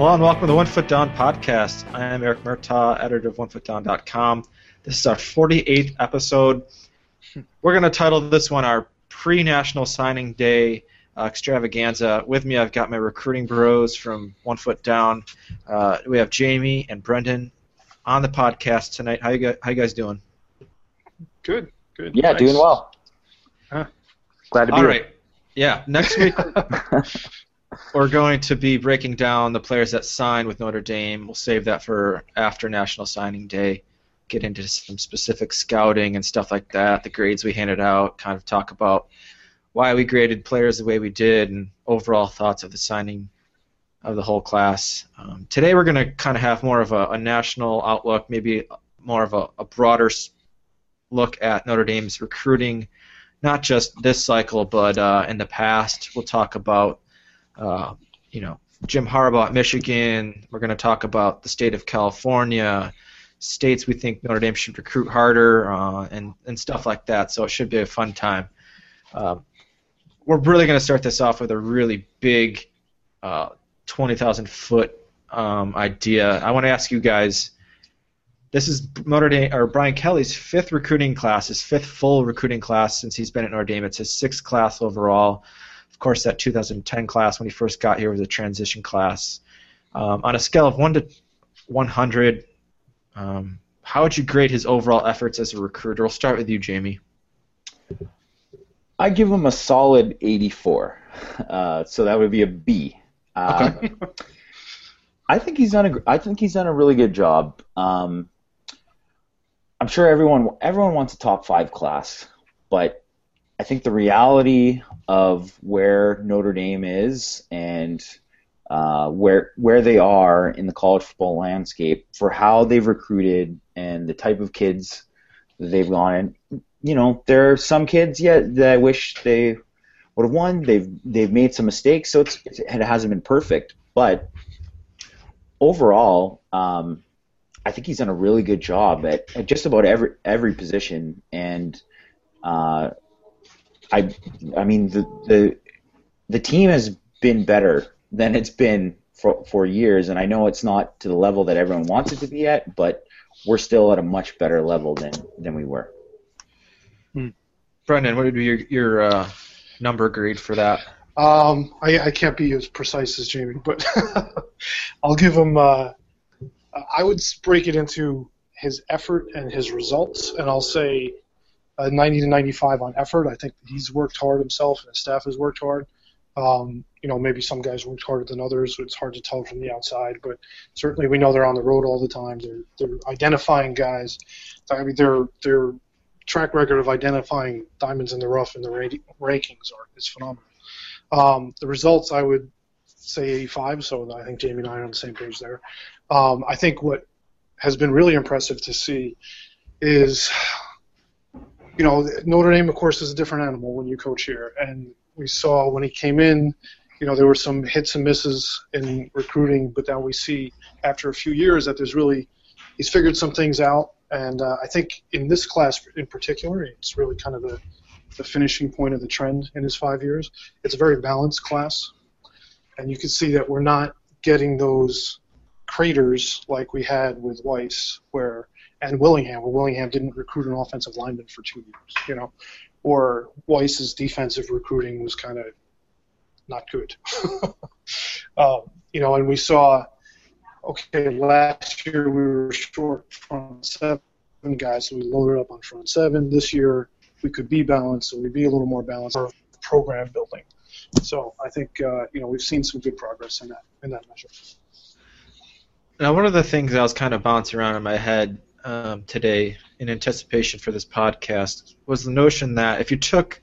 Hello and welcome to the One Foot Down podcast. I am Eric Murtaugh, editor of onefootdown.com. This is our 48th episode. We're going to title this one our pre-National Signing Day extravaganza. With me, I've got my recruiting bros from One Foot Down. We have Jamie and Brendan on the podcast tonight. How you guys doing? Good. Yeah, nice. Doing well. Huh. Glad to be here. All right. Yeah, next week... We're going to be breaking down the players that signed with Notre Dame. We'll save that for after National Signing Day, get into some specific scouting and stuff like that, the grades we handed out, kind of talk about why we graded players the way we did and overall thoughts of the signing of the whole class. Today we're going to kind of have more of a national outlook, maybe more of a broader look at Notre Dame's recruiting, not just this cycle but in the past. We'll talk about Jim Harbaugh at Michigan. We're going to talk about the state of California, states we think Notre Dame should recruit harder, and stuff like that. So it should be a fun time. We're really going to start this off with a really big 20,000-foot idea. I want to ask you guys. This is Notre Dame or Brian Kelly's fifth recruiting class, his fifth full recruiting class since he's been at Notre Dame. It's his sixth class overall. Of course, that 2010 class when he first got here was a transition class. On a scale of 1 to 100, how would you grade his overall efforts as a recruiter? We'll start with you, Jamie. I give him a solid 84, so that would be a B. Okay. I think he's done a really good job. I'm sure everyone wants a top five class, but I think the reality of where Notre Dame is and where they are in the college football landscape for how they've recruited and the type of kids they've gone in. You know, there are some kids that I wish they would have won. They've made some mistakes, so it hasn't been perfect. But overall, I think he's done a really good job at just about every position and. I mean the team has been better than it's been for years, and I know it's not to the level that everyone wants it to be at, but we're still at a much better level than we were. Brendan, what would be your number grade for that? I can't be as precise as Jamie, but I'll give him. I would break it into his effort and his results, and I'll say. 90 to 95 on effort. I think he's worked hard himself, and his staff has worked hard. Maybe some guys worked harder than others. So it's hard to tell from the outside, but certainly we know they're on the road all the time. They're identifying guys. I mean, their track record of identifying diamonds in the rough in the rankings is phenomenal. The results, I would say 85. So I think Jamie and I are on the same page there. I think what has been really impressive to see is. You know, Notre Dame, of course, is a different animal when you coach here. And we saw when he came in, you know, there were some hits and misses in recruiting. But now we see after a few years that there's really – he's figured some things out. And I think in this class in particular, it's really kind of the finishing point of the trend in his 5 years. It's a very balanced class. And you can see that we're not getting those craters like we had with Weiss where – and Willingham, where Willingham didn't recruit an offensive lineman for 2 years, you know, or Weiss's defensive recruiting was kind of not good. And we saw, okay, last year we were short front seven guys, so we loaded up on front seven. This year we could be balanced, so we'd be a little more balanced for program building. So I think, we've seen some good progress in that measure. Now, one of the things I was kind of bouncing around in my head today in anticipation for this podcast was the notion that if you took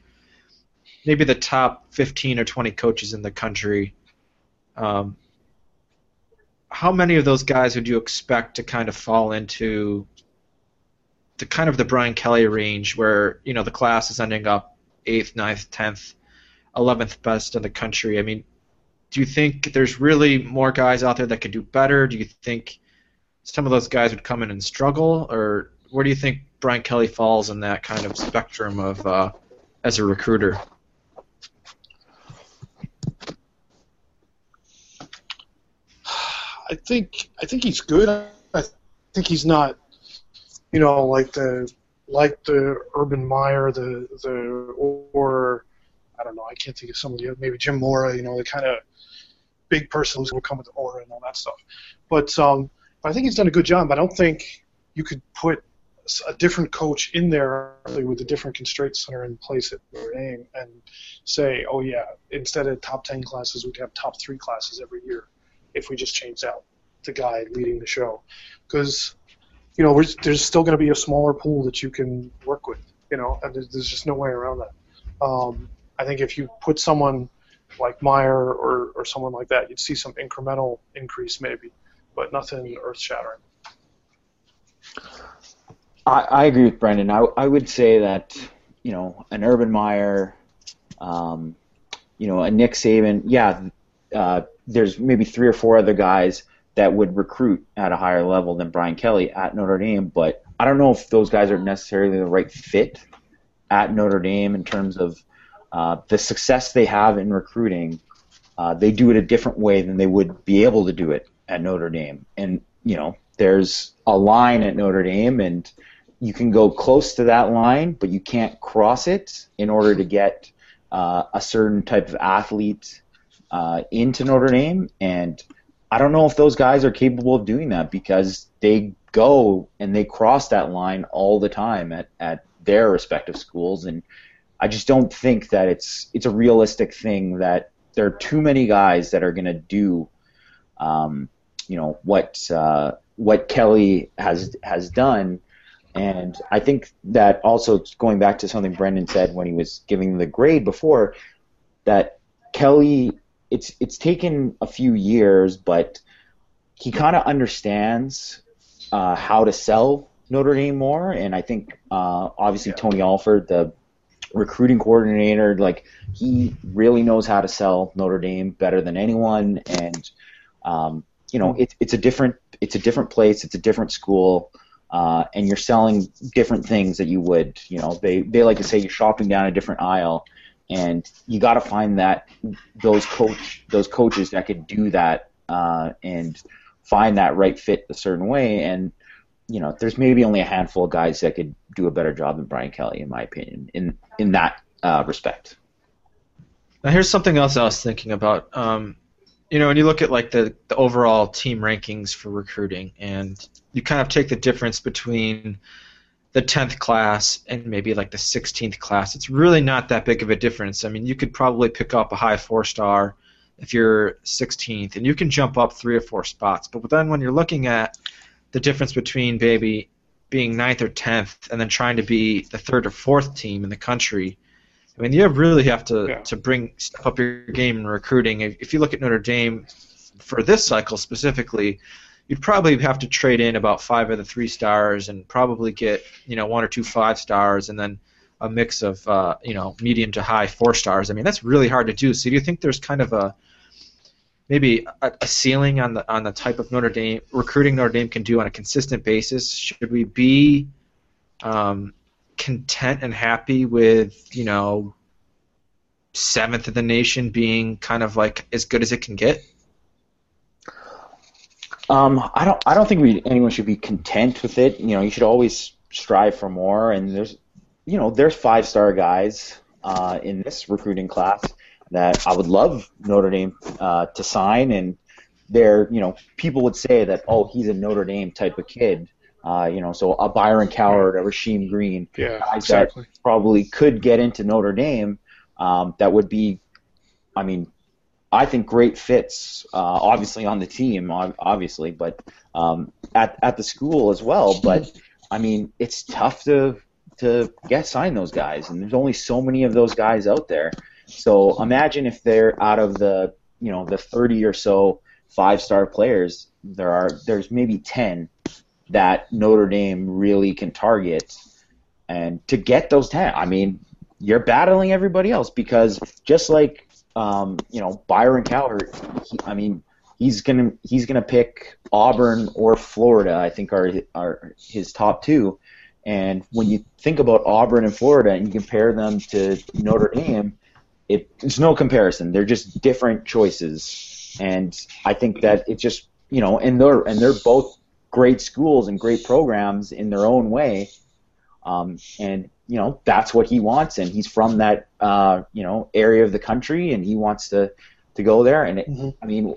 maybe the top 15 or 20 coaches in the country, how many of those guys would you expect to kind of fall into the kind of the Brian Kelly range where, you know, the class is ending up 8th, 9th, 10th, 11th best in the country? I mean, do you think there's really more guys out there that could do better? Do you think some of those guys would come in and struggle, or where do you think Brian Kelly falls in that kind of spectrum of as a recruiter? I think he's good. I think he's not, you know, like the Urban Meyer, or I don't know. I can't think of some of the other, maybe Jim Mora. You know, the kind of big person who will come with the aura and all that stuff. But I think he's done a good job. I don't think you could put a different coach in there with a different constraint center in place at Notre Dame and say, oh yeah, instead of top 10 classes, we'd have top 3 classes every year if we just changed out the guy leading the show. Because, you know, there's still going to be a smaller pool that you can work with, you know, and there's just no way around that. I think if you put someone like Meyer or someone like that, you'd see some incremental increase maybe, but nothing earth-shattering. I agree with Brendan. I would say that, you know, an Urban Meyer, you know, a Nick Saban, there's maybe 3 or 4 other guys that would recruit at a higher level than Brian Kelly at Notre Dame, but I don't know if those guys are necessarily the right fit at Notre Dame in terms of the success they have in recruiting. They do it a different way than they would be able to do it at Notre Dame. And, you know, there's a line at Notre Dame, and you can go close to that line, but you can't cross it in order to get a certain type of athlete into Notre Dame. And I don't know if those guys are capable of doing that because they go and they cross that line all the time at their respective schools. And I just don't think that it's a realistic thing that there are too many guys that are going to do, you know, what Kelly has done. And I think that also going back to something Brendan said when he was giving the grade before, that Kelly, it's taken a few years, but he kind of understands how to sell Notre Dame more. And I think obviously Tony Alford, the recruiting coordinator, like he really knows how to sell Notre Dame better than anyone. And you know, it's a different place, it's a different school, and you're selling different things that you would, you know, they like to say you're shopping down a different aisle, and you got to find that those coaches that could do that and find that right fit a certain way. And you know, there's maybe only a handful of guys that could do a better job than Brian Kelly, in my opinion, in that respect. Now, here's something else I was thinking about. You know, when you look at like the overall team rankings for recruiting, and you kind of take the difference between the 10th class and maybe like the 16th class, it's really not that big of a difference. I mean, you could probably pick up a high 4-star if you're 16th, and you can jump up 3 or 4 spots. But then when you're looking at the difference between maybe being 9th or 10th and then trying to be the 3rd or 4th team in the country, I mean, you really have to bring stuff up your game in recruiting. If you look at Notre Dame for this cycle specifically, you'd probably have to trade in about 5 of the 3 stars and probably get, you know, 1 or 2 5 stars and then a mix of you know, medium to high 4 stars. I mean, that's really hard to do. So do you think there's kind of a ceiling on the type of Notre Dame recruiting Notre Dame can do on a consistent basis? Should we be content and happy with, you know, 7th of the nation being kind of like as good as it can get? I don't think anyone should be content with it. You know, you should always strive for more. And there's, you know, there's 5-star guys in this recruiting class that I would love Notre Dame to sign. And they're, you know, people would say that, oh, he's a Notre Dame type of kid. You know, so a Byron Cowart, a Rasheem Green, guys exactly that probably could get into Notre Dame that would be, I mean, I think great fits, obviously on the team, obviously, but at the school as well. But, I mean, it's tough to sign those guys, and there's only so many of those guys out there. So imagine if they're out of the, you know, the 30 or so 5-star players, there's maybe 10 that Notre Dame really can target. And to get those 10, I mean, you're battling everybody else, because just like you know, Byron Cowart, he's gonna pick Auburn or Florida, I think are his top 2. And when you think about Auburn and Florida and you compare them to Notre Dame, it's no comparison. They're just different choices. And I think that it just you know, and they're both great schools and great programs in their own way. And you know, that's what he wants, and he's from that you know, area of the country, and he wants to go there. And it, I mean,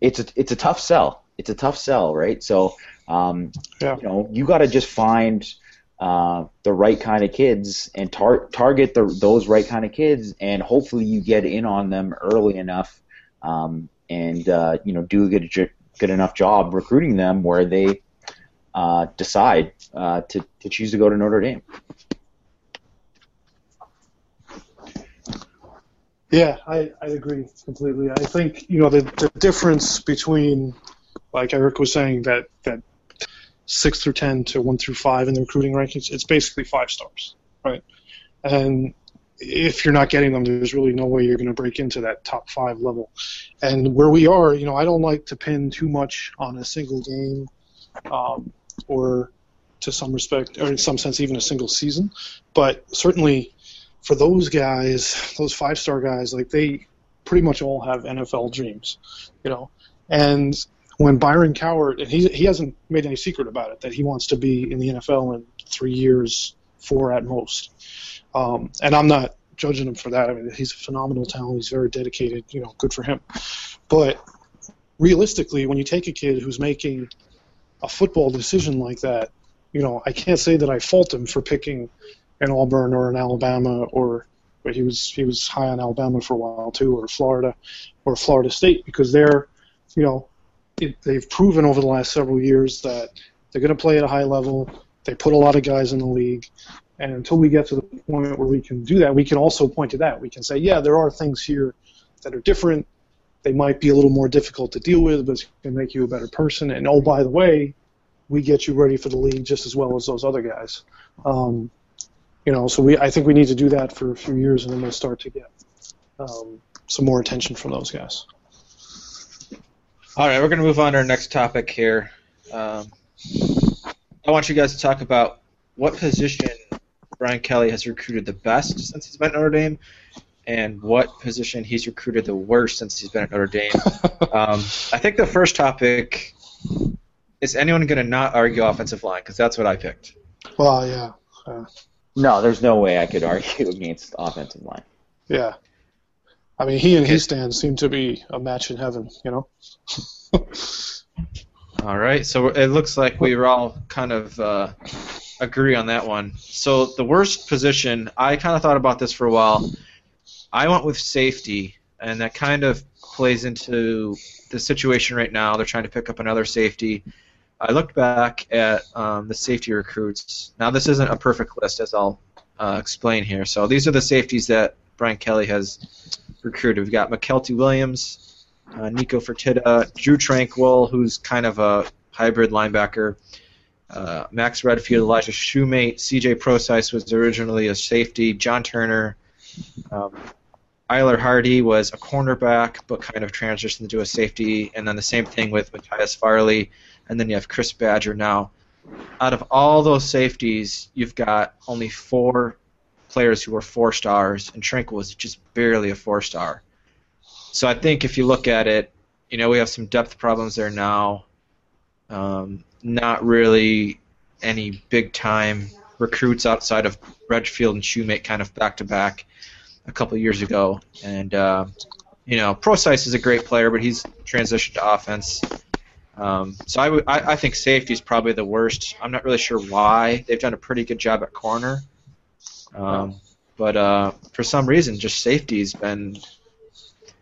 it's a tough sell. It's a tough sell, right? So you know, you got to just find the right kind of kids and target those right kind of kids, and hopefully you get in on them early enough, and you know, do a good enough job recruiting them where they decide to choose to go to Notre Dame. Yeah, I agree completely. I think, you know, the difference between, like Eric was saying, that 6 through 10 to 1 through 5 in the recruiting rankings, it's basically 5 stars, right? And if you're not getting them, there's really no way you're going to break into that top 5 level. And where we are, you know, I don't like to pin too much on a single game, or to some respect, or in some sense, even a single season. But certainly for those guys, those 5-star guys, like, they pretty much all have NFL dreams, you know. And when Byron Cowart, and he hasn't made any secret about it, that he wants to be in the NFL in 3 years, 4 at most. And I'm not judging him for that. I mean, he's a phenomenal talent. He's very dedicated. You know, good for him. But realistically, when you take a kid who's making a football decision like that, you know, I can't say that I fault him for picking an Auburn or an Alabama, or but he was high on Alabama for a while too, or Florida, or Florida State, because they're, you know, they've proven over the last several years that they're going to play at a high level. They put a lot of guys in the league. And until we get to the point where we can do that, we can also point to that. We can say, yeah, there are things here that are different. They might be a little more difficult to deal with, but it's going to make you a better person. And, oh, by the way, we get you ready for the league just as well as those other guys. You know, so I think we need to do that for a few years, and then we'll start to get some more attention from those guys. All right, we're going to move on to our next topic here. I want you guys to talk about what position Brian Kelly has recruited the best since he's been at Notre Dame, and what position he's recruited the worst since he's been at Notre Dame. I think the first topic is, anyone going to not argue offensive line, because that's what I picked. Well, yeah. No, there's no way I could argue against offensive line. Yeah. I mean, he and his stand seem to be a match in heaven, you know? All right, so it looks like we were all kind of agree on that one. So the worst position, I kind of thought about this for a while. I went with safety, and that kind of plays into the situation right now. They're trying to pick up another safety. I looked back at the safety recruits. Now, this isn't a perfect list, as I'll explain here. So these are the safeties that Brian Kelly has recruited. We've got McKelty Williams, Nico Fertitta, Drew Tranquil, who's kind of a hybrid linebacker, Max Redfield, Elijah Shumate, CJ Proseis was originally a safety, John Turner, Eiler Hardy was a cornerback but kind of transitioned to a safety, and then the same thing with Matthias Farley, and then you have Chris Badger now. Out of all those safeties, you've got only 4 players who were 4 stars, and Tranquil was just barely a 4-star. So I think if you look at it, you know, we have some depth problems there now. Not really any big-time recruits outside of Redfield and Shoemate kind of back-to-back a couple years ago. And, you know, Proseis is a great player, but he's transitioned to offense. So I think safety is probably the worst. I'm not really sure why. They've done a pretty good job at corner. But for some reason, just safety's been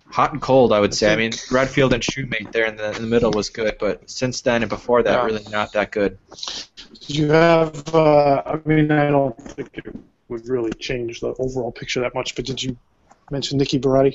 hot and cold, I would say. I mean, Redfield and Shoemate there in the middle was good, but since then and before that, really not that good. Did you have, I mean, I don't think it would really change the overall picture that much, but did you mention Nicky Baratti?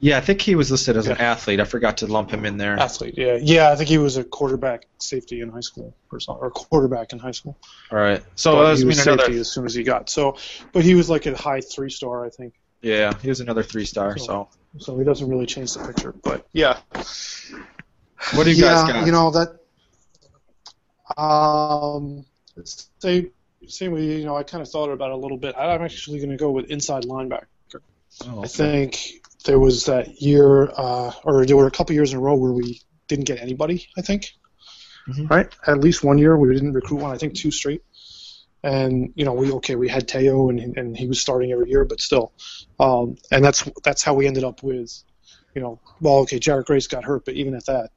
Yeah, I think he was listed as an athlete. I forgot to lump him in there. Athlete, yeah. Yeah, I think he was a quarterback safety in high school, or quarterback in high school. All right. So that was safety as soon as he got. So, but he was like a high 3-star, I think. Yeah, he was another 3-star. So he doesn't really change the picture, but yeah. What do you guys got? Yeah, you know that. Same way. You know, I kind of thought about it a little bit. I'm actually going to go with inside linebacker. Oh, okay. I think There was that year, or there were a couple years in a row where we didn't get anybody, I think. Mm-hmm. Right? At least one year we didn't recruit one, I think two straight. And, you know, we had Teo, and he was starting every year, but still. And that's how we ended up with, you know, well, okay, Jared Grace got hurt, but even at that,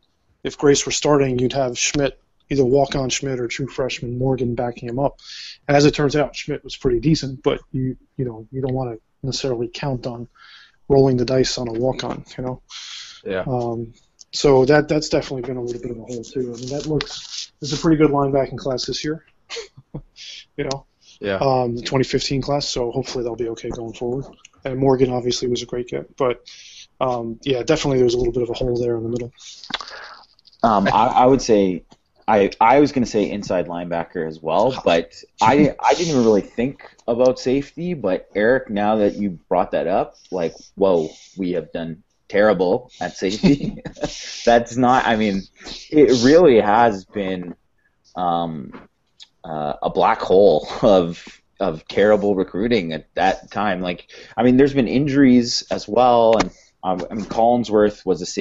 if Grace were starting, you'd have Schmidt, either walk-on Schmidt or true freshman Morgan backing him up. And as it turns out, Schmidt was pretty decent, but you don't want to necessarily count on rolling the dice on a walk-on, you know? Yeah. So that's definitely been a little bit of a hole, too. I mean, this is a pretty good linebacking class this year. You know, yeah. The 2015 class, so hopefully they'll be okay going forward. And Morgan obviously was a great get, but yeah, definitely there was a little bit of a hole there in the middle. I would say I was going to say inside linebacker as well, but I didn't even really think about safety. But Eric, now that you brought that up, like, whoa, we have done terrible at safety. That's not. I mean, it really has been. A black hole of terrible recruiting at that time. Like, I mean, there's been injuries as well, and I mean, Collinsworth was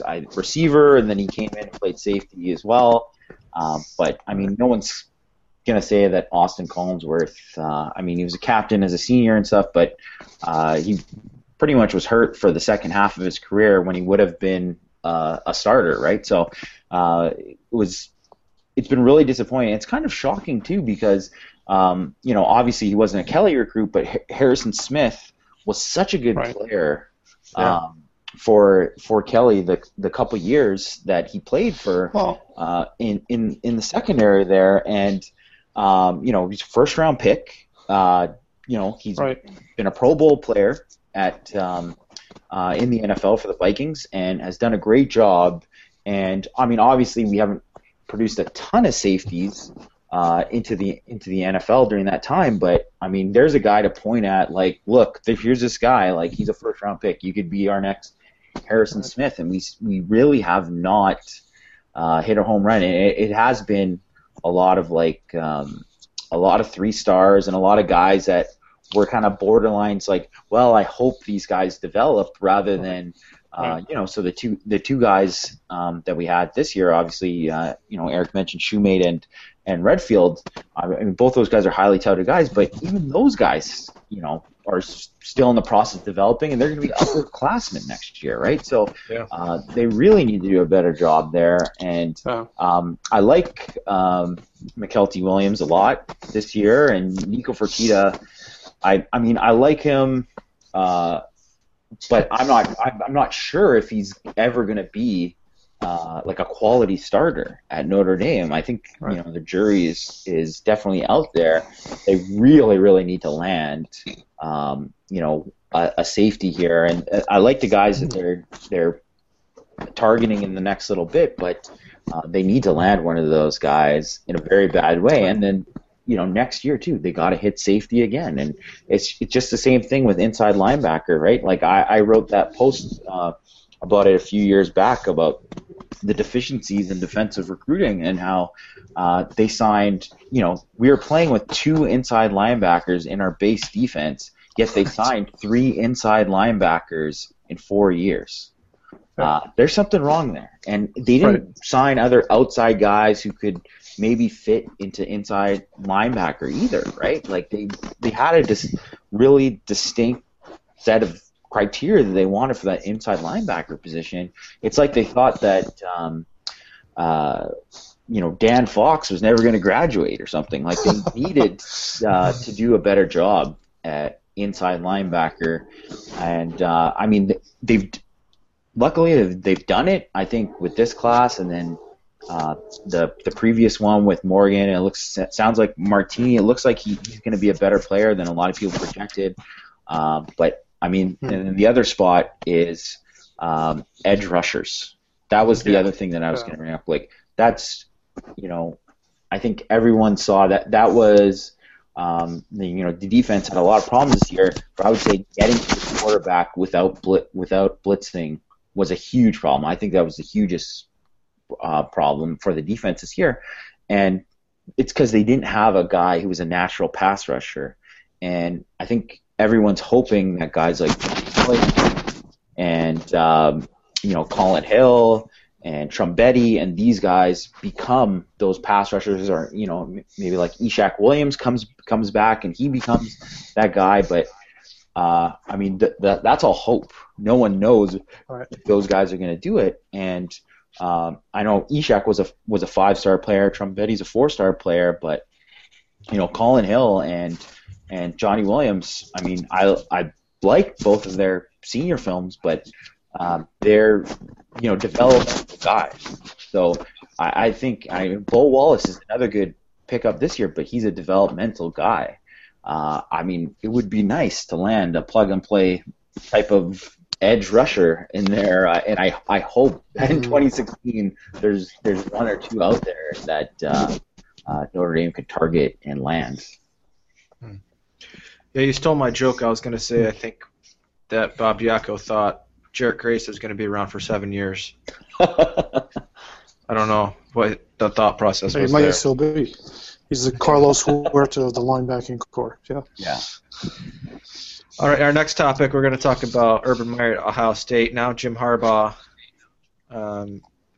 a receiver, and then he came in and played safety as well. But I mean, no one's gonna say that Austin Collinsworth. I mean, he was a captain as a senior and stuff, but he pretty much was hurt for the second half of his career when he would have been a starter, right? So it was. It's been really disappointing. It's kind of shocking, too, because, you know, obviously he wasn't a Kelly recruit, but Harrison Smith was such a good player for Kelly the couple years that he played for in the secondary there. And, you know, he's a first-round pick. You know, he's been a Pro Bowl player at in the NFL for the Vikings and has done a great job. And, I mean, obviously we haven't produced a ton of safeties into the NFL during that time, but I mean, there's a guy to point at, like, look, here's this guy, like, he's a first round pick. You could be our next Harrison Smith, and we really have not hit a home run. It has been a lot of like a lot of 3 stars and a lot of guys that were kind of borderlines. Like, well, I hope these guys develop rather than. You know, so the two guys that we had this year, obviously, you know, Eric mentioned Shumate and Redfield. I mean, both those guys are highly touted guys, but even those guys, you know, are still in the process of developing, and they're going to be upperclassmen next year, right? So they really need to do a better job there. And I like McKelty Williams a lot this year, and Nico Fertitta. I mean, I like him. But I'm not sure if he's ever going to be like a quality starter at Notre Dame. I think you know, the jury is definitely out there. They really, really need to land you know, a safety here. And I like the guys that they're targeting in the next little bit, but they need to land one of those guys in a very bad way. And then, you know, next year too, they got to hit safety again, and it's just the same thing with inside linebacker, right? Like I wrote that post about it a few years back about the deficiencies in defensive recruiting and how they signed. You know, we were playing with 2 inside linebackers in our base defense, yet they signed 3 inside linebackers in 4 years. There's something wrong there, and they didn't sign other outside guys who could maybe fit into inside linebacker either, right? Like they had a really distinct set of criteria that they wanted for that inside linebacker position. It's like they thought that you know, Dan Fox was never going to graduate or something. Like they needed to do a better job at inside linebacker, and I mean luckily they've done it, I think, with this class, and then. The previous one with Morgan, and it sounds like Martini. It looks like he's going to be a better player than a lot of people projected. But I mean, and then the other spot is edge rushers. That was the other thing that I was going to bring up. Like that's, you know, I think everyone saw that was, you know, the defense had a lot of problems this year. But I would say getting to the quarterback without blitzing was a huge problem. I think that was the hugest. Problem for the defense this year, and it's because they didn't have a guy who was a natural pass rusher, and I think everyone's hoping that guys like and Colin Hill and Trombetti and these guys become those pass rushers, or maybe like Ishak Williams comes back and he becomes that guy. But that's all hope. No one knows if those guys are going to do it. And I know Ishak was a 5-star player. Trombetti's a 4-star player. But Colin Hill and Johnny Williams. I mean, I like both of their senior films, but they're developed guys. So I think Bo Wallace is another good pickup this year, but he's a developmental guy. It would be nice to land a plug-and-play type of edge rusher in there, and I hope that in 2016 there's one or two out there that Notre Dame could target and land. Yeah, you stole my joke. I was going to say I think that Bob Diaco thought Jared Grace was going to be around for 7 years. I don't know what the thought process was. He might still be. He's the Carlos Huerta of the linebacking corps. Yeah. All right, our next topic, we're going to talk about Urban Meyer at Ohio State. Now Jim Harbaugh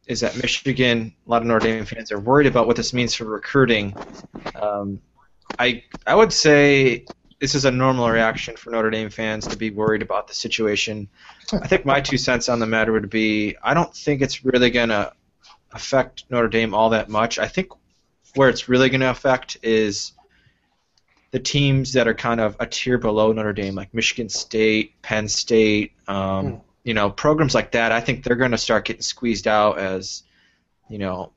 is at Michigan. A lot of Notre Dame fans are worried about what this means for recruiting. I would say this is a normal reaction for Notre Dame fans to be worried about the situation. I think my 2 cents on the matter would be I don't think it's really going to affect Notre Dame all that much. I think where it's really going to affect is the teams that are kind of a tier below Notre Dame, like Michigan State, Penn State, programs like that. I think they're going to start getting squeezed out as, Ohio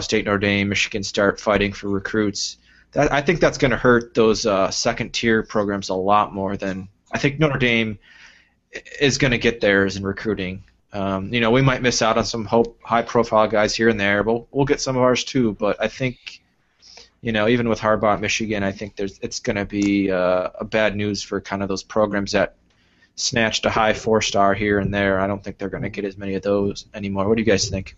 State, Notre Dame, Michigan start fighting for recruits. I think that's going to hurt those second-tier programs a lot more than I think Notre Dame is going to get theirs in recruiting. We might miss out on some high-profile guys here and there, but we'll get some of ours too. But I think, even with Harbaugh at Michigan, I think it's going to be a bad news for kind of those programs that snatched a high 4-star here and there. I don't think they're going to get as many of those anymore. What do you guys think?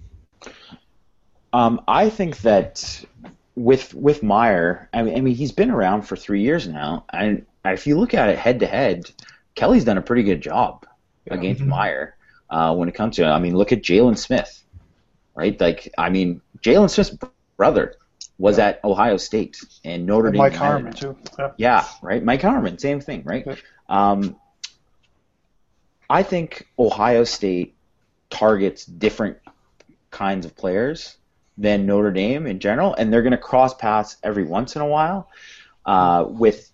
I think that with Meyer, I mean he's been around for 3 years now, and if you look at it head-to-head, Kelly's done a pretty good job against Meyer. When it comes to, look at Jalen Smith, right? Jalen Smith's brother was at Ohio State and Notre Dame. Mike Harmon too. Yeah, right. Mike Harmon, same thing, right? Yeah. I think Ohio State targets different kinds of players than Notre Dame in general, and they're going to cross paths every once in a while with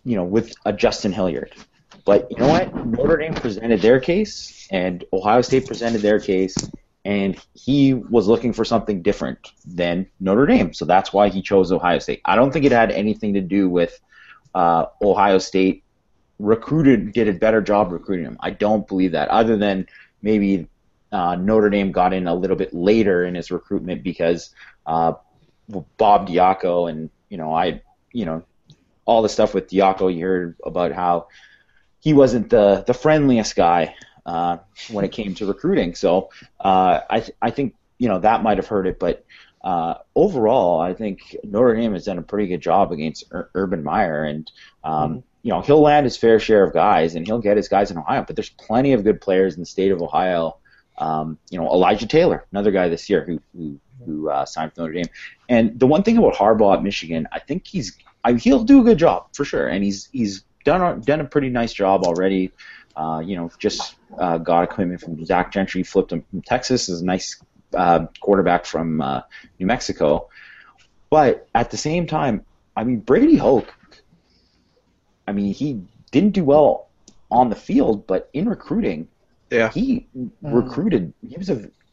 a Justin Hilliard. But you know what? Notre Dame presented their case, and Ohio State presented their case, and he was looking for something different than Notre Dame. So that's why he chose Ohio State. I don't think it had anything to do with Ohio State did a better job recruiting him. I don't believe that, other than maybe Notre Dame got in a little bit later in his recruitment because Bob Diaco and, all the stuff with Diaco, you heard about how he wasn't the friendliest guy when it came to recruiting. So I think that might have hurt it. But overall, I think Notre Dame has done a pretty good job against Urban Meyer. And, he'll land his fair share of guys, and he'll get his guys in Ohio. But there's plenty of good players in the state of Ohio. Elijah Taylor, another guy this year who signed for Notre Dame. And the one thing about Harbaugh at Michigan, I think he'll do a good job for sure. And he's done a pretty nice job already. Just got a commitment from Zach Gentry, flipped him from Texas. Is a nice quarterback from New Mexico. But at the same time, Brady Hoke, he didn't do well on the field, but in recruiting, he recruited.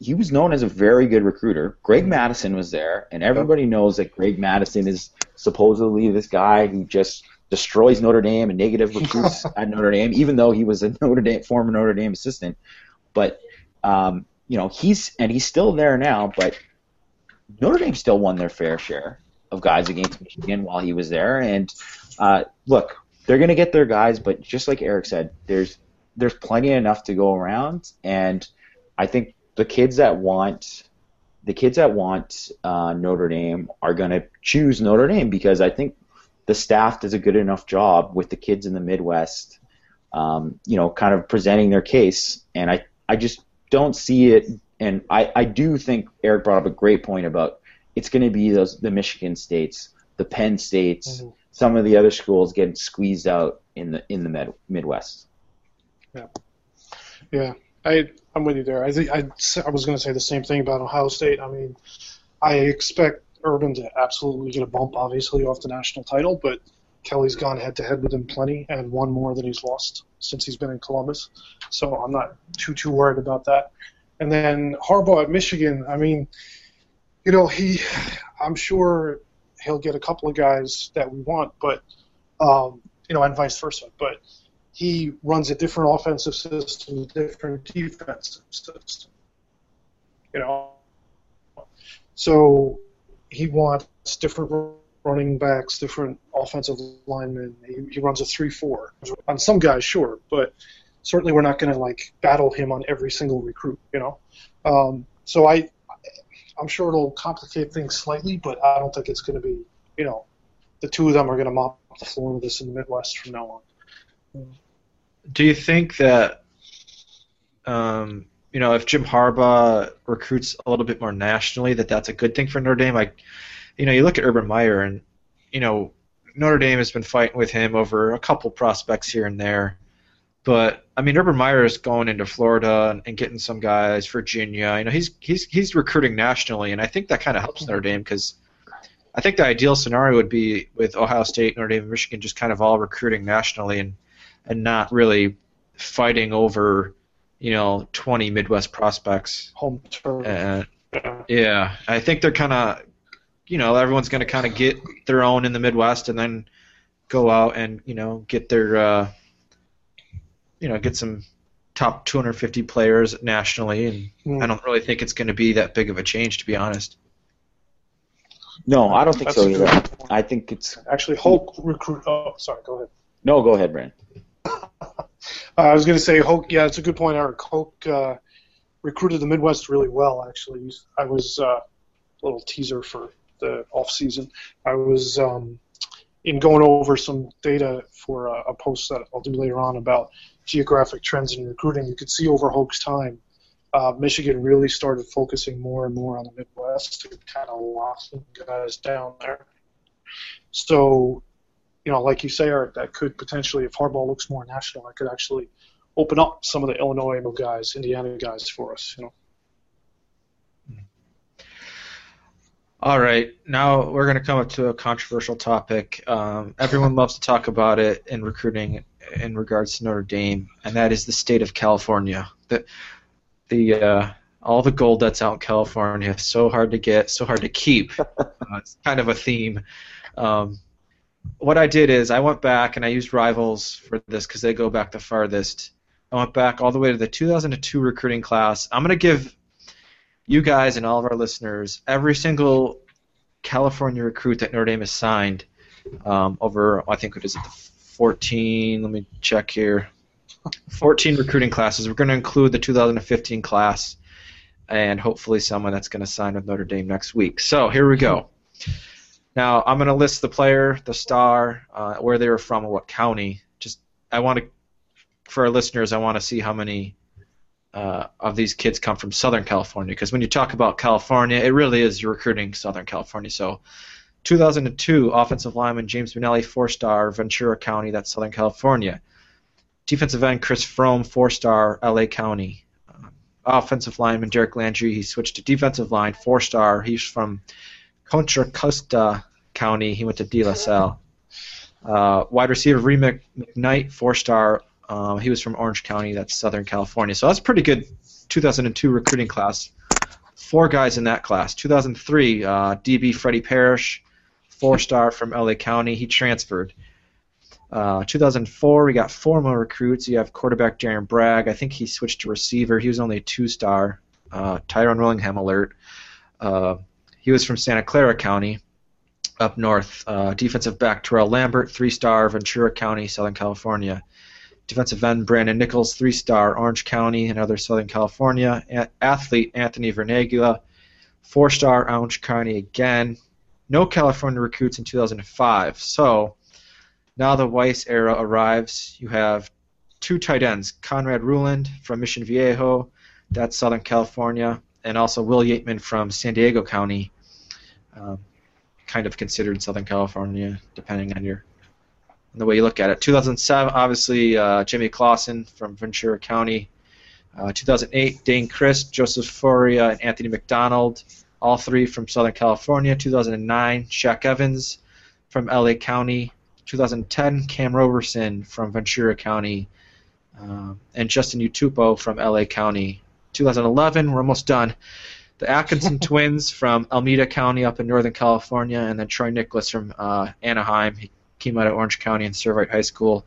He was known as a very good recruiter. Greg Mattison was there, and everybody knows that Greg Mattison is supposedly this guy who just destroys Notre Dame and negative recruits at Notre Dame, even though he was a former Notre Dame assistant. But he's still there now. But Notre Dame still won their fair share of guys against Michigan while he was there. And look, they're going to get their guys. But just like Eric said, there's plenty enough to go around. And I think the kids that want Notre Dame are going to choose Notre Dame because I think the staff does a good enough job with the kids in the Midwest kind of presenting their case. And I just don't see it. And I do think Eric brought up a great point about it's going to be the Michigan States, the Penn States, mm-hmm. some of the other schools getting squeezed out in the Midwest. Yeah, I'm with you there. I was going to say the same thing about Ohio State. I mean, I expect Urban to absolutely get a bump, obviously, off the national title, but Kelly's gone head-to-head with him plenty and won more than he's lost since he's been in Columbus, so I'm not too worried about that. And then Harbaugh at Michigan, I mean, I'm sure he'll get a couple of guys that we want, but and vice versa, but he runs a different offensive system, different defensive system, So he wants different running backs, different offensive linemen. He runs a 3-4 on some guys, sure, but certainly we're not going to battle him on every single recruit, So I'm sure it'll complicate things slightly, but I don't think it's going to be, the two of them are going to mop the floor with this in the Midwest from now on. Do you think that, if Jim Harbaugh recruits a little bit more nationally, that's a good thing for Notre Dame? You look at Urban Meyer, and, Notre Dame has been fighting with him over a couple prospects here and there. But, Urban Meyer is going into Florida and getting some guys, Virginia. He's recruiting nationally, and I think that kind of helps Notre Dame because I think the ideal scenario would be with Ohio State, Notre Dame, and Michigan just kind of all recruiting nationally and not really fighting over, 20 Midwest prospects. Home turf. Yeah, I think they're kind of, everyone's going to kind of get their own in the Midwest and then go out and, get their, get some top 250 players nationally. And I don't really think it's going to be that big of a change, to be honest. No, I don't think so either. I think it's actually Hoke recruit. Oh, sorry, go ahead. No, go ahead, Brandon. I was going to say Hoke. Yeah, it's a good point, Eric. Hoke recruited the Midwest really well. Actually, I was a little teaser for the off season. I was in going over some data for a post that I'll do later on about geographic trends in recruiting. You could see over Hoke's time, Michigan really started focusing more and more on the Midwest to kind of lock some guys down there. So, like you say, Eric, that could potentially, if Harbaugh looks more national, that could actually open up some of the Illinois guys, Indiana guys for us, All right, now we're going to come up to a controversial topic. Everyone loves to talk about it in recruiting in regards to Notre Dame, and that is the state of California. All the gold that's out in California is so hard to get, so hard to keep. It's kind of a theme. What I did is I went back and I used Rivals for this because they go back the farthest. I went back all the way to the 2002 recruiting class. I'm going to give you guys and all of our listeners every single California recruit that Notre Dame has signed over, I think it is the 14, let me check here, 14 recruiting classes. We're going to include the 2015 class and hopefully someone that's going to sign with Notre Dame next week. So here we go. Now I'm going to list the player, the star, where they were from, and what county. For our listeners, I want to see how many of these kids come from Southern California, because when you talk about California, it really is you're recruiting Southern California. So 2002, offensive lineman James Minnelli, 4-star, Ventura County, that's Southern California. Defensive end Chris Frome, 4-star, LA County. Offensive lineman Derek Landry, he switched to defensive line, 4-star. He's from Contra Costa County. He went to De La Salle. Wide receiver Reed McKnight, 4-star. He was from Orange County. That's Southern California. So that's a pretty good 2002 recruiting class. 4 guys in that class. 2003, DB Freddie Parrish, 4-star from LA County. He transferred. 2004, we got 4 more recruits. You have quarterback Darren Bragg. I think he switched to receiver. He was only a 2-star. Tyrone Willingham alert. He was from Santa Clara County up north. Defensive back Terrell Lambert, 3-star, Ventura County, Southern California. Defensive end Brandon Nichols, 3-star, Orange County, another Southern California. Athlete Anthony Vernagula, 4-star, Orange County again. No California recruits in 2005. So now the Weiss era arrives. You have two tight ends, Conrad Ruland from Mission Viejo, that's Southern California, and also Will Yateman from San Diego County, kind of considered Southern California, depending on your the way you look at it. 2007, obviously, Jimmy Clausen from Ventura County. 2008, Dane Crist, Joseph Foria, and Anthony McDonald, all three from Southern California. 2009, Shaq Evans from LA County. 2010, Cam Roberson from Ventura County, and Justin Utupo from LA County. 2011, we're almost done. The Atkinson twins from Alameda County up in Northern California, and then Troy Nicholas from Anaheim. He came out of Orange County and Servite High School.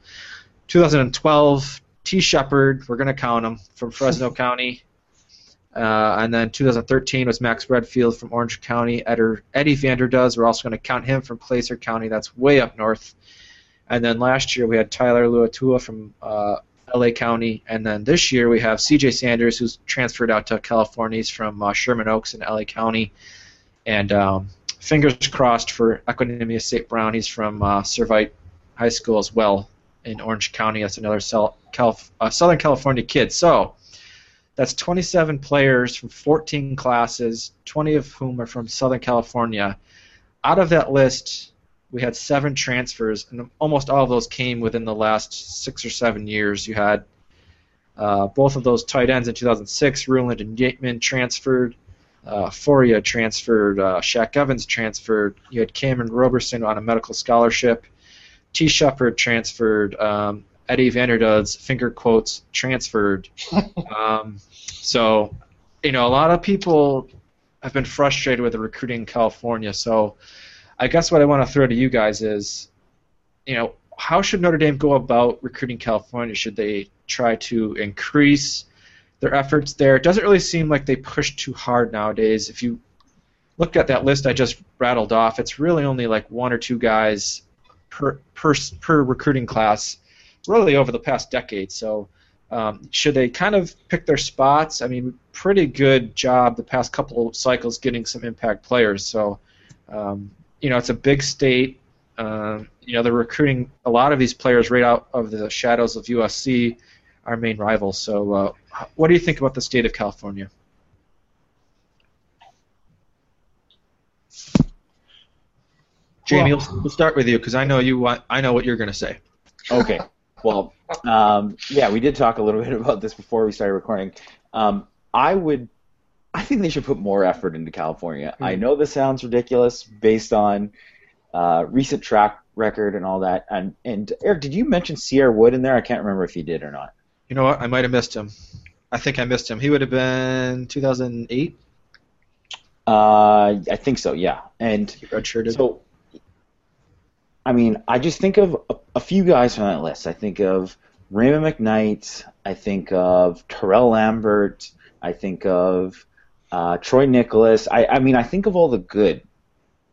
2012, T. Shepard, we're going to count him, from Fresno County. And then 2013 was Max Redfield from Orange County. Eddie Vanderdoes, we're also going to count him, from Placer County. That's way up north. And then last year we had Tyler Luatua from L.A. County. And then this year we have C.J. Sanders, who's transferred out to California. He's from Sherman Oaks in L.A. County. And fingers crossed for Equinemius St. Brown. He's from Servite High School as well in Orange County. That's another Southern California kid. So that's 27 players from 14 classes, 20 of whom are from Southern California. Out of that list, we had 7 transfers, and almost all of those came within the last 6 or 7 years. You had both of those tight ends in 2006, Ruland and Yateman transferred, Foria transferred, Shaq Evans transferred, you had Cameron Roberson on a medical scholarship, T. Shepard transferred, Eddie Vanderdoes, finger quotes, transferred. So, you know, a lot of people have been frustrated with the recruiting in California. So I guess what I want to throw to you guys is, you know, how should Notre Dame go about recruiting California? Should they try to increase their efforts there? It doesn't really seem like they push too hard nowadays. If you look at that list I just rattled off, it's really only like 1 or 2 guys per recruiting class really over the past decade. So should they kind of pick their spots? I mean, pretty good job the past couple of cycles getting some impact players. So, you know, it's a big state. You know, they're recruiting a lot of these players right out of the shadows of USC, our main rival. So what do you think about the state of California? Jamie, we'll start with you because I know what you're going to say. Okay. Well, yeah, we did talk a little bit about this before we started recording. I think they should put more effort into California. Mm-hmm. I know this sounds ridiculous based on recent track record and all that. And Eric, did you mention C.R. Wood in there? I can't remember if he did or not. You know what? I might have missed him. I think I missed him. He would have been 2008. I think so. Yeah, and he redshirted. So, I mean, I just think of a few guys from that list. I think of Raymond McKnight. I think of Terrell Lambert. I think of Troy Nicholas. I mean, I think of all the good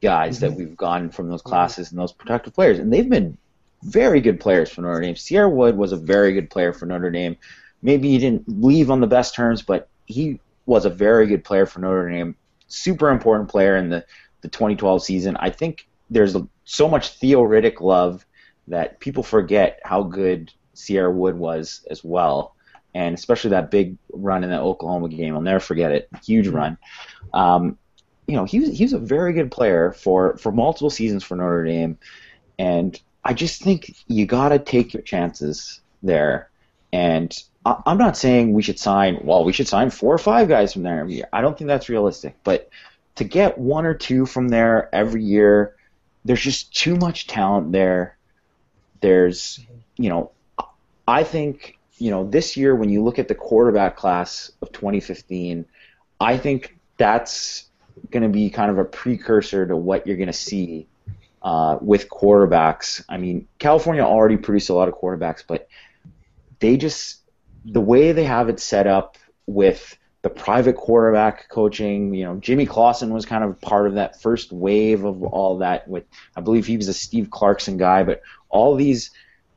guys that we've gotten from those classes and those productive players, and they've been very good players for Notre Dame. Sierra Wood was a very good player for Notre Dame. Maybe he didn't leave on the best terms, but he was a very good player for Notre Dame, super important player in the 2012 season. I think there's so much theoretic love that people forget how good Sierra Wood was as well, and especially that big run in that Oklahoma game. I'll never forget it. Huge run. You know, he was a very good player for multiple seasons for Notre Dame, and I just think you gotta take your chances there. And I'm not saying we should sign 4 or 5 guys from there every year. I don't think that's realistic, but to get 1 or 2 from there every year. There's just too much talent there. There's, you know, I think, you know, this year when you look at the quarterback class of 2015, I think that's going to be kind of a precursor to what you're going to see with quarterbacks. I mean, California already produced a lot of quarterbacks, but the way they have it set up with the private quarterback coaching, you know, Jimmy Clausen was kind of part of that first wave of all that. With, I believe he was a Steve Clarkson guy, but all these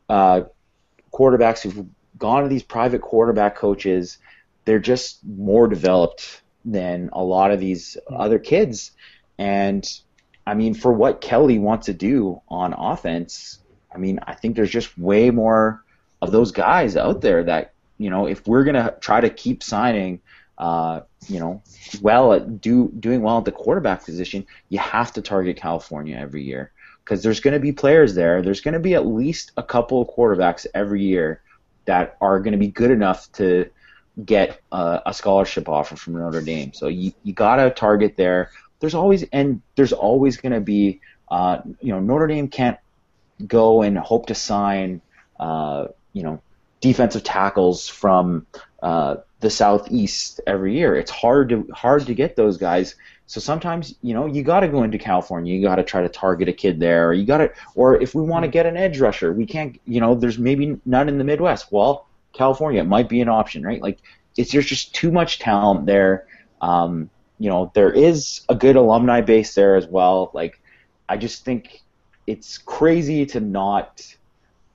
quarterbacks who've gone to these private quarterback coaches, they're just more developed than a lot of these other kids. And, I mean, for what Kelly wants to do on offense, I mean, I think there's just way more of those guys out there that, you know, if we're going to try to keep signing, you know, doing well at the quarterback position, you have to target California every year because there's going to be players there. There's going to be at least a couple of quarterbacks every year that are going to be good enough to get a scholarship offer from Notre Dame. So you got to target there. There's always going to be, you know, Notre Dame can't go and hope to sign, you know, defensive tackles from the Southeast every year. It's hard to get those guys. So sometimes, you know, you got to go into California. You got to try to target a kid there. Or you got to, or if we want to get an edge rusher, we can't. You know, there's maybe none in the Midwest. Well, California might be an option, right? Like, there's just too much talent there. You know, there is a good alumni base there as well. Like, I just think it's crazy to not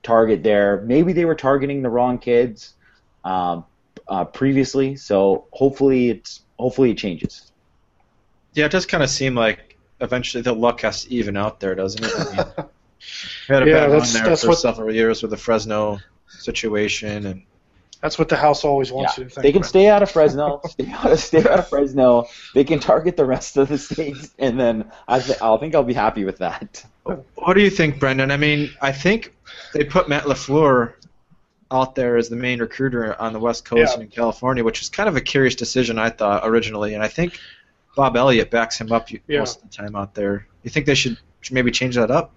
target there. Maybe they were targeting the wrong kids previously, so hopefully it changes. Yeah, it does kind of seem like eventually the luck has to even out there, doesn't it? I mean, we had a bad run there for several years with the Fresno situation, and that's what the house always wants you to think. They can stay out of Fresno. Stay out of Fresno. They can target the rest of the states, and then I think I'll be happy with that. What do you think, Brendan? I mean, I think they put Matt LaFleur out there as the main recruiter on the West Coast and in California, which is kind of a curious decision, I thought, originally. And I think Bob Elliott backs him up most of the time out there. You think they should maybe change that up?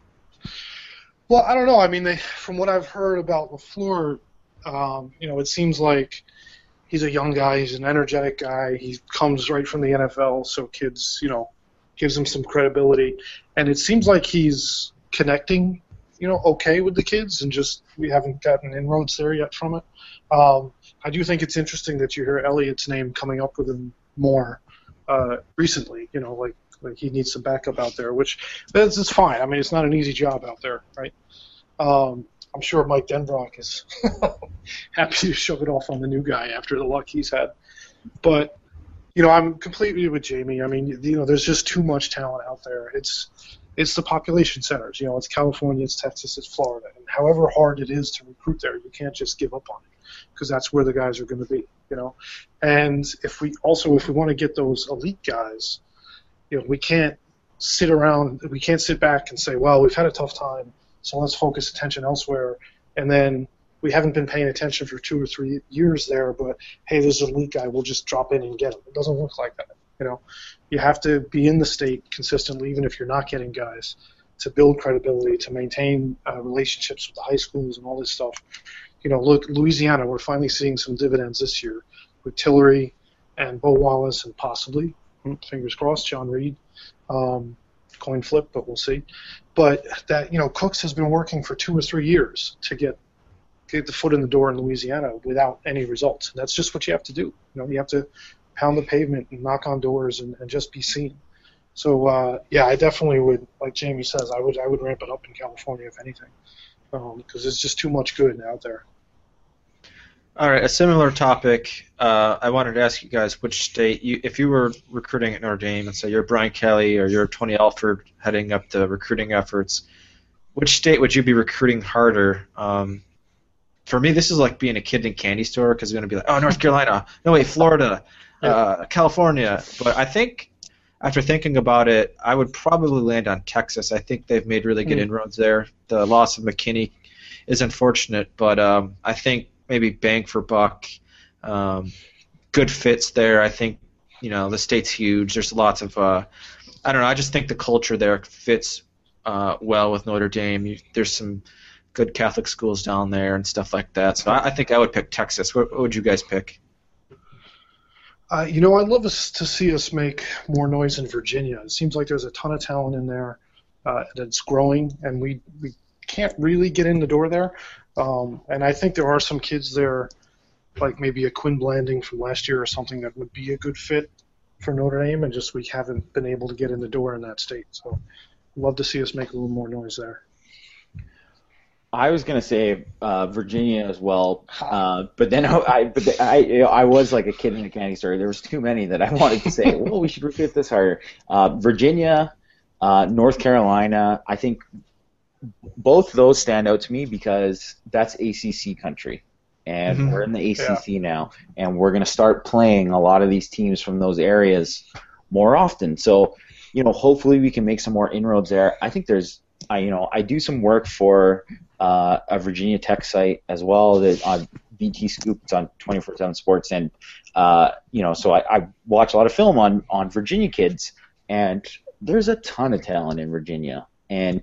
Well, I don't know. I mean, from what I've heard about LaFleur, you know, it seems like he's a young guy. He's an energetic guy. He comes right from the NFL, so kids, you know, gives him some credibility. And it seems like he's connecting, you know, okay with the kids, and just we haven't gotten inroads there yet from it. I do think it's interesting that you hear Elliott's name coming up with him more recently. You know, like he needs some backup out there, which is fine. I mean, it's not an easy job out there, right? I'm sure Mike Denbrock is happy to shove it off on the new guy after the luck he's had. But, you know, I'm completely with Jamie. I mean, you know, there's just too much talent out there. It's the population centers. You know, it's California, it's Texas, it's Florida. And however hard it is to recruit there, you can't just give up on it because that's where the guys are going to be, you know. And if we want to get those elite guys, you know, we can't sit back and say, well, we've had a tough time, so let's focus attention elsewhere. And then we haven't been paying attention for 2 or 3 years there, but, hey, there's an elite guy. We'll just drop in and get him. It doesn't work like that. You know, you have to be in the state consistently, even if you're not getting guys, to build credibility, to maintain relationships with the high schools and all this stuff. You know, look, Louisiana, we're finally seeing some dividends this year with Tillery and Bo Wallace and possibly, fingers crossed, John Reed. Coin flip, but we'll see. But that, you know, Cooks has been working for 2 or 3 years to get the foot in the door in Louisiana without any results. And that's just what you have to do. You know, you have to pound the pavement and knock on doors and just be seen. So yeah, I definitely would, like Jamie says, I would ramp it up in California if anything, because it's just too much good out there. All right, a similar topic. I wanted to ask you guys which state, if you were recruiting at Notre Dame, and say you're Brian Kelly or you're Tony Alford heading up the recruiting efforts, which state would you be recruiting harder? For me, this is like being a kid in a candy store because you're going to be like, oh, North Carolina, no, wait, Florida, California. But I think after thinking about it, I would probably land on Texas. I think they've made really good inroads there. The loss of McKinney is unfortunate, but I think maybe bang for buck, good fits there. I think, you know, the state's huge. There's lots of, I don't know, I just think the culture there fits well with Notre Dame. There's some good Catholic schools down there and stuff like that. So I think I would pick Texas. What would you guys pick? You know, I'd love to see us make more noise in Virginia. It seems like there's a ton of talent in there that's growing, and we can't really get in the door there. And I think there are some kids there, like maybe a Quinn Blanding from last year or something, that would be a good fit for Notre Dame, and just we haven't been able to get in the door in that state. So I'd love to see us make a little more noise there. I was going to say Virginia as well, but then I was like a kid in a candy store. There was too many that I wanted to say, well, we should recruit this harder. Virginia, North Carolina, I think both those stand out to me because that's ACC country. And mm-hmm. we're in the ACC now, and we're going to start playing a lot of these teams from those areas more often. So, you know, hopefully we can make some more inroads there. I think there's, I do some work for a Virginia Tech site as well that on BT Scoop. It's on 24/7 Sports, and so I watch a lot of film on Virginia kids, and there's a ton of talent in Virginia, and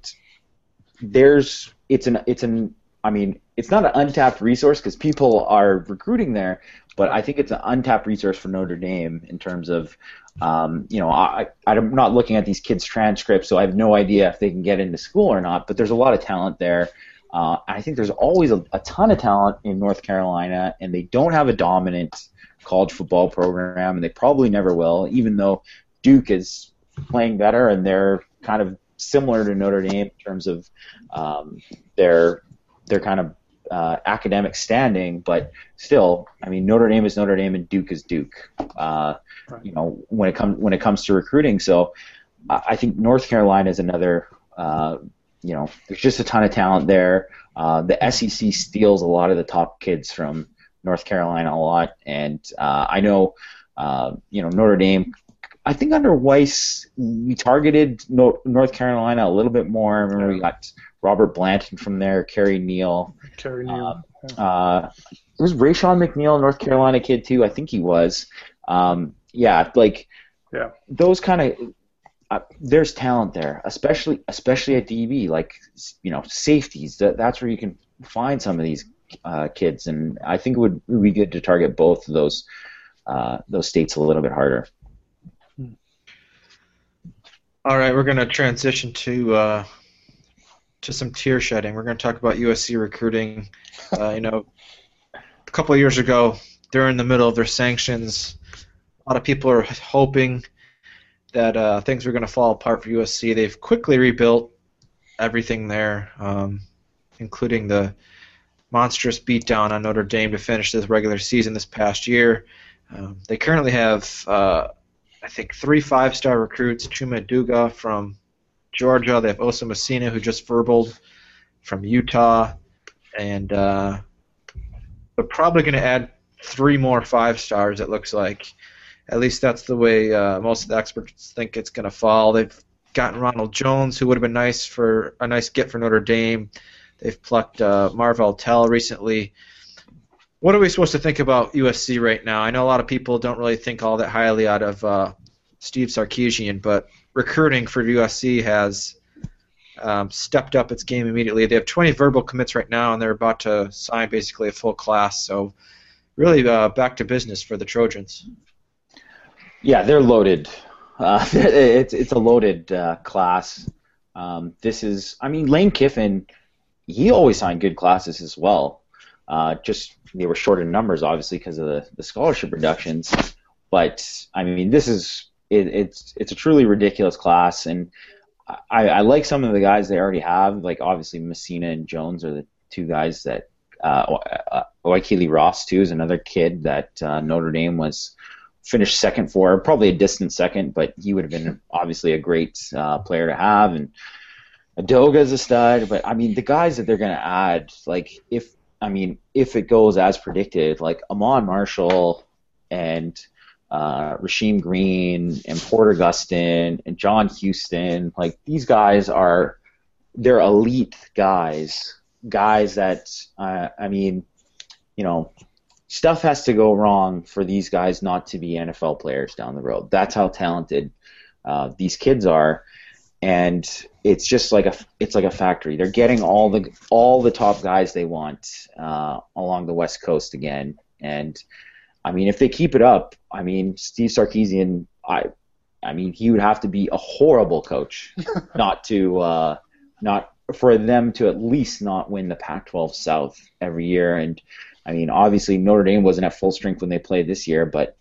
it's not an untapped resource because people are recruiting there, but I think it's an untapped resource for Notre Dame in terms of, I'm not looking at these kids' transcripts, so I have no idea if they can get into school or not, but there's a lot of talent there. I think there's always a ton of talent in North Carolina, and they don't have a dominant college football program, and they probably never will, even though Duke is playing better and they're kind of similar to Notre Dame in terms of their kind of academic standing, but still, Notre Dame is Notre Dame and Duke is Duke. Right. When it comes to recruiting, so I think North Carolina is another. There's just a ton of talent there. The SEC steals a lot of the top kids from North Carolina a lot, and I know Notre Dame. I think under Weiss, we targeted North Carolina a little bit more. I remember we got Robert Blanton from there, Kerry Neal. It was Rayshawn McNeil, North Carolina kid too. I think he was. Those kind of there's talent there, especially at DB. Safeties. That's where you can find some of these kids, and I think it would be good to target both of those states a little bit harder. All right, we're going to transition to some tear shedding. We're going to talk about USC recruiting. A couple of years ago, they're in the middle of their sanctions. A lot of people are hoping that things were going to fall apart for USC. They've quickly rebuilt everything there, including the monstrous beatdown on Notre Dame to finish this regular season this past year. They currently have, I think, 3 5-star recruits, Chuma Duga from Georgia. They have Osa Messina, who just verbaled from Utah, and they're probably going to add 3 more 5-stars, it looks like. At least that's the way most of the experts think it's going to fall. They've gotten Ronald Jones, who would have been a nice get for Notre Dame. They've plucked Marvell Tell recently. What are we supposed to think about USC right now? I know a lot of people don't really think all that highly out of Steve Sarkisian, but recruiting for USC has stepped up its game immediately. They have 20 verbal commits right now, and they're about to sign basically a full class. So really back to business for the Trojans. Yeah, they're loaded. It's a loaded class. Lane Kiffin, he always signed good classes as well. They were short in numbers, obviously, because of the scholarship reductions. But this is it's a truly ridiculous class, and I like some of the guys they already have. Like obviously, Messina and Jones are the two guys that. Oakile Ross too is another kid that Notre Dame finished second for, probably a distant second, but he would have been obviously a great player to have. And Adoga's a stud, but the guys that they're going to add, if it goes as predicted, like Amon Marshall and Rasheem Green and Porter Gustin and John Houston, these guys they're elite guys that, stuff has to go wrong for these guys not to be NFL players down the road. That's how talented these kids are. And it's just like a factory. They're getting all the top guys they want along the West Coast again. And if they keep it up, Steve Sarkisian, he would have to be a horrible coach not for them to at least not win the Pac-12 South every year. And obviously Notre Dame wasn't at full strength when they played this year, but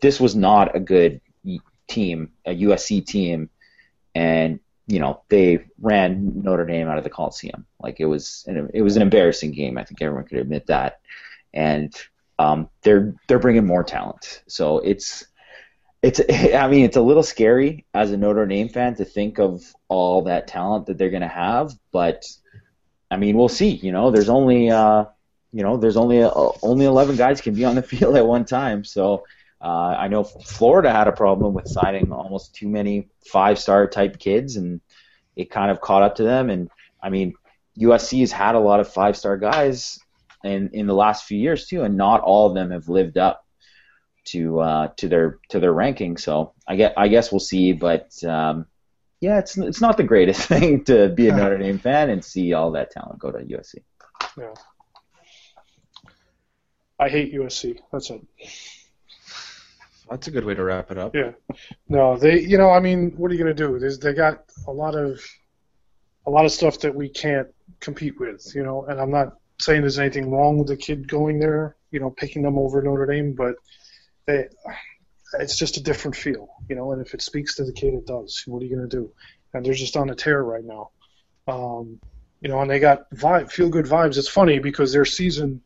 this was not a good team, a USC team. And they ran Notre Dame out of the Coliseum. It was an embarrassing game. I think everyone could admit that. And they're bringing more talent. So it's It's a little scary as a Notre Dame fan to think of all that talent that they're going to have, but I mean, we'll see. You know, there's only only 11 guys can be on the field at one time. So I know Florida had a problem with signing almost too many 5-star type kids, and it kind of caught up to them. And I mean, USC has had a lot of 5-star guys in the last few years too, and not all of them have lived up to their ranking. So I guess we'll see, but yeah, it's not the greatest thing to be a Notre Dame fan and see all that talent go to USC. Yeah, I hate USC. That's it. That's a good way to wrap it up. Yeah. No, they. You know, I mean, what are you going to do? They got a lot of stuff that we can't compete with. You know, and I'm not saying there's anything wrong with the kid going there, you know, picking them over Notre Dame, but it's just a different feel, you know, and if it speaks to the kid, it does. What are you going to do? And they're just on a tear right now. You know, and they got feel-good vibes. It's funny because their season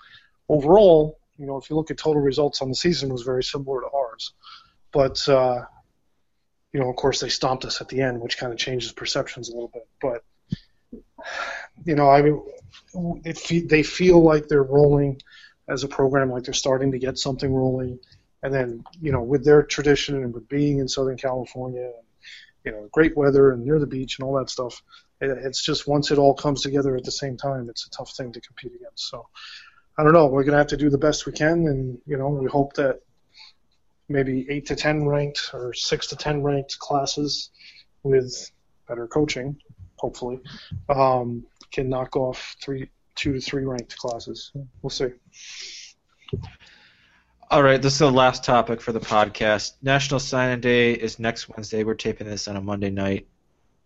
overall, you know, if you look at total results on the season, was very similar to ours. But, you know, of course they stomped us at the end, which kind of changes perceptions a little bit. But, you know, I mean, they feel like they're rolling as a program, like they're starting to get something rolling. And then, you know, with their tradition and with being in Southern California, and, you know, great weather and near the beach and all that stuff, it's just once it all comes together at the same time, it's a tough thing to compete against. So, I don't know. We're going to have to do the best we can, and, you know, we hope that maybe 8 to 10 ranked or 6 to 10 ranked classes with better coaching, hopefully, can knock off 2 to 3 ranked classes. We'll see. All right, this is the last topic for the podcast. National Signing Day is next Wednesday. We're taping this on a Monday night.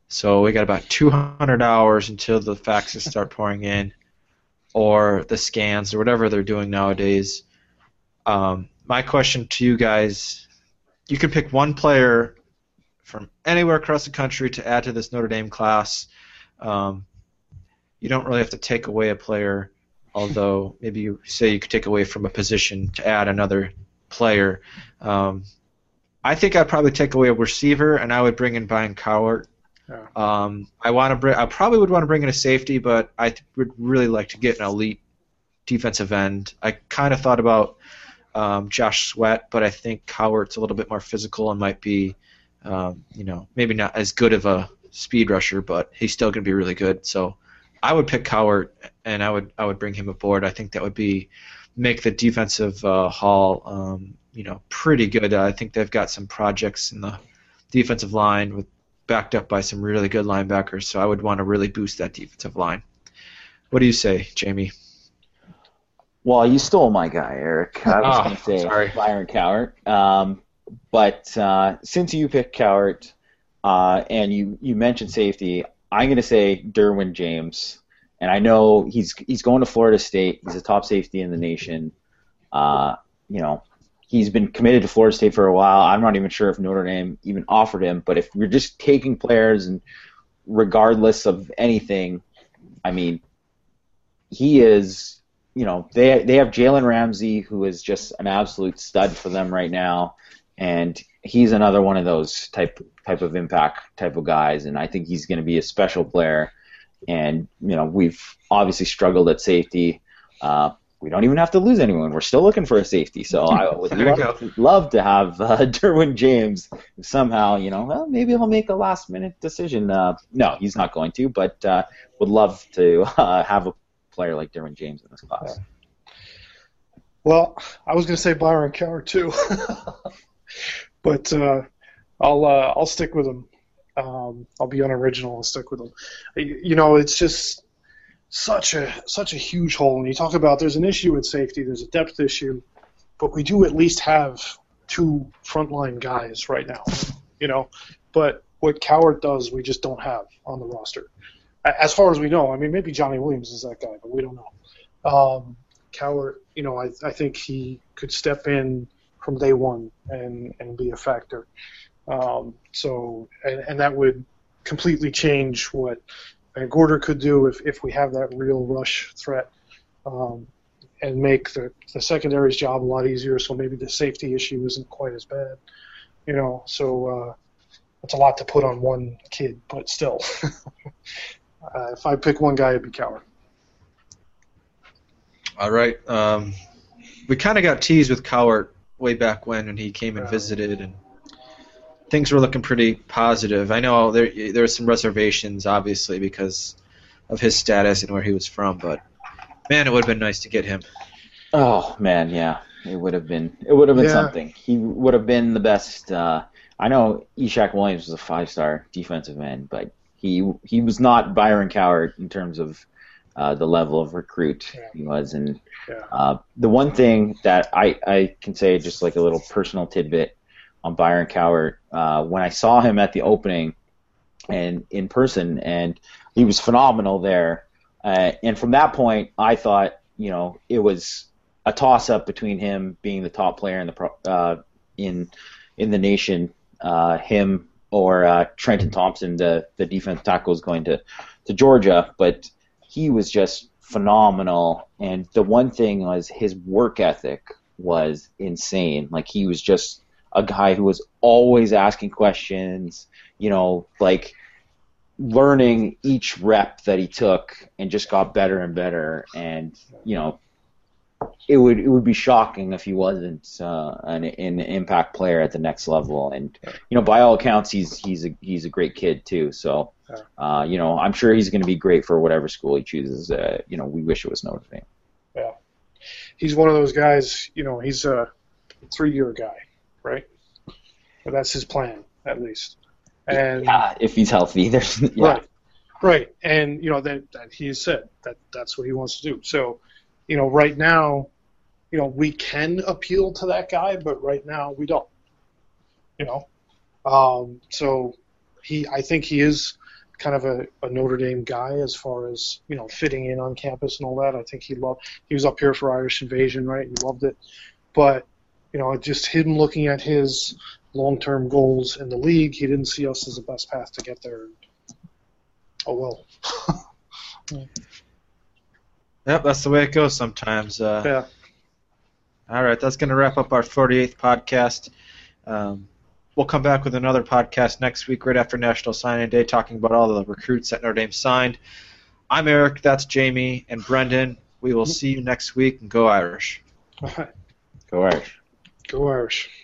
So we got about 200 hours until the faxes start pouring in or the scans or whatever they're doing nowadays. My question to you guys, you could pick one player from anywhere across the country to add to this Notre Dame class. You don't really have to take away a player, although maybe you say you could take away from a position to add another player. I think I'd probably take away a receiver, and I would bring in Byron Cowart. Yeah. I probably would want to bring in a safety, but I would really like to get an elite defensive end. I kind of thought about Josh Sweat, but I think Cowart's a little bit more physical and might be, you know, maybe not as good of a speed rusher, but he's still going to be really good. So I would pick Cowart, and I would bring him aboard. I think that would make the defensive haul, you know, pretty good. I think they've got some projects in the defensive line backed up by some really good linebackers, so I would want to really boost that defensive line. What do you say, Jamie? Well, you stole my guy, Eric. I was going to say sorry. Byron Cowart, but since you picked Cowart and you mentioned safety, I'm going to say Derwin James, and I know he's going to Florida State. He's a top safety in the nation. You know, he's been committed to Florida State for a while. I'm not even sure if Notre Dame even offered him, but if we're just taking players and regardless of anything, I mean, he is, you know, they have Jalen Ramsey, who is just an absolute stud for them right now, and he's another one of those type of impact type of guys, and I think he's going to be a special player. And, you know, we've obviously struggled at safety. We don't even have to lose anyone. We're still looking for a safety. So I would love to have Derwin James somehow, you know, well, maybe he'll make a last-minute decision. No, he's not going to, but would love to have a player like Derwin James in this class. Well, I was going to say Byron Cowart too. But I'll stick with him. I'll be unoriginal and stick with him. You know, it's just such a huge hole. And you talk about there's an issue with safety, there's a depth issue, but we do at least have 2 frontline guys right now, you know. But what Cowart does, we just don't have on the roster, as far as we know. I mean, maybe Johnny Williams is that guy, but we don't know. Cowart, you know, I think he could step in from day one and be a factor. So that would completely change what Van Gorder could do if we have that real rush threat, and make the secondary's job a lot easier, so maybe the safety issue isn't quite as bad. you know, so that's a lot to put on one kid, but still. If I pick one guy, it'd be Cowart. All right. We kind of got teased with Cowart way back when he came and visited, and things were looking pretty positive. I know there were some reservations, obviously, because of his status and where he was from, but, man, it would have been nice to get him. Oh, man, yeah. It would have been something. He would have been the best. I know Ishak Williams was a 5-star defensive end, but he was not Byron Cowart in terms of the level of recruit he was. And the one thing that I can say, just like a little personal tidbit on Byron Cowart, when I saw him at the opening and in person, and he was phenomenal there. And from that point, I thought, you know, it was a toss-up between him being the top player in the in the nation, him or Trenton Thompson, the defensive tackle, is going to Georgia. But he was just phenomenal. And the one thing was his work ethic was insane. Like, he was just a guy who was always asking questions, you know, like learning each rep that he took and just got better and better. And, you know, it would be shocking if he wasn't an impact player at the next level. And, you know, by all accounts, he's a great kid too. So, you know, I'm sure he's going to be great for whatever school he chooses. You know, we wish it was Notre Dame. Yeah, he's one of those guys. You know, he's a 3-year guy, right? But that's his plan, at least. And if he's healthy, there's right, and you know that he has said that's what he wants to do. So, you know, right now, you know, we can appeal to that guy, but right now we don't. You know, so I think he is kind of a Notre Dame guy as far as, you know, fitting in on campus and all that. I think he was up here for Irish Invasion, right? He loved it, but you know, just him looking at his long-term goals in the league, he didn't see us as the best path to get there. Oh, well. Yep, that's the way it goes sometimes. All right, that's going to wrap up our 48th podcast. We'll come back with another podcast next week right after National Signing Day, talking about all the recruits that Notre Dame signed. I'm Eric, that's Jamie, and Brendan. We will see you next week, and go Irish. All right. Go Irish. Go Irish.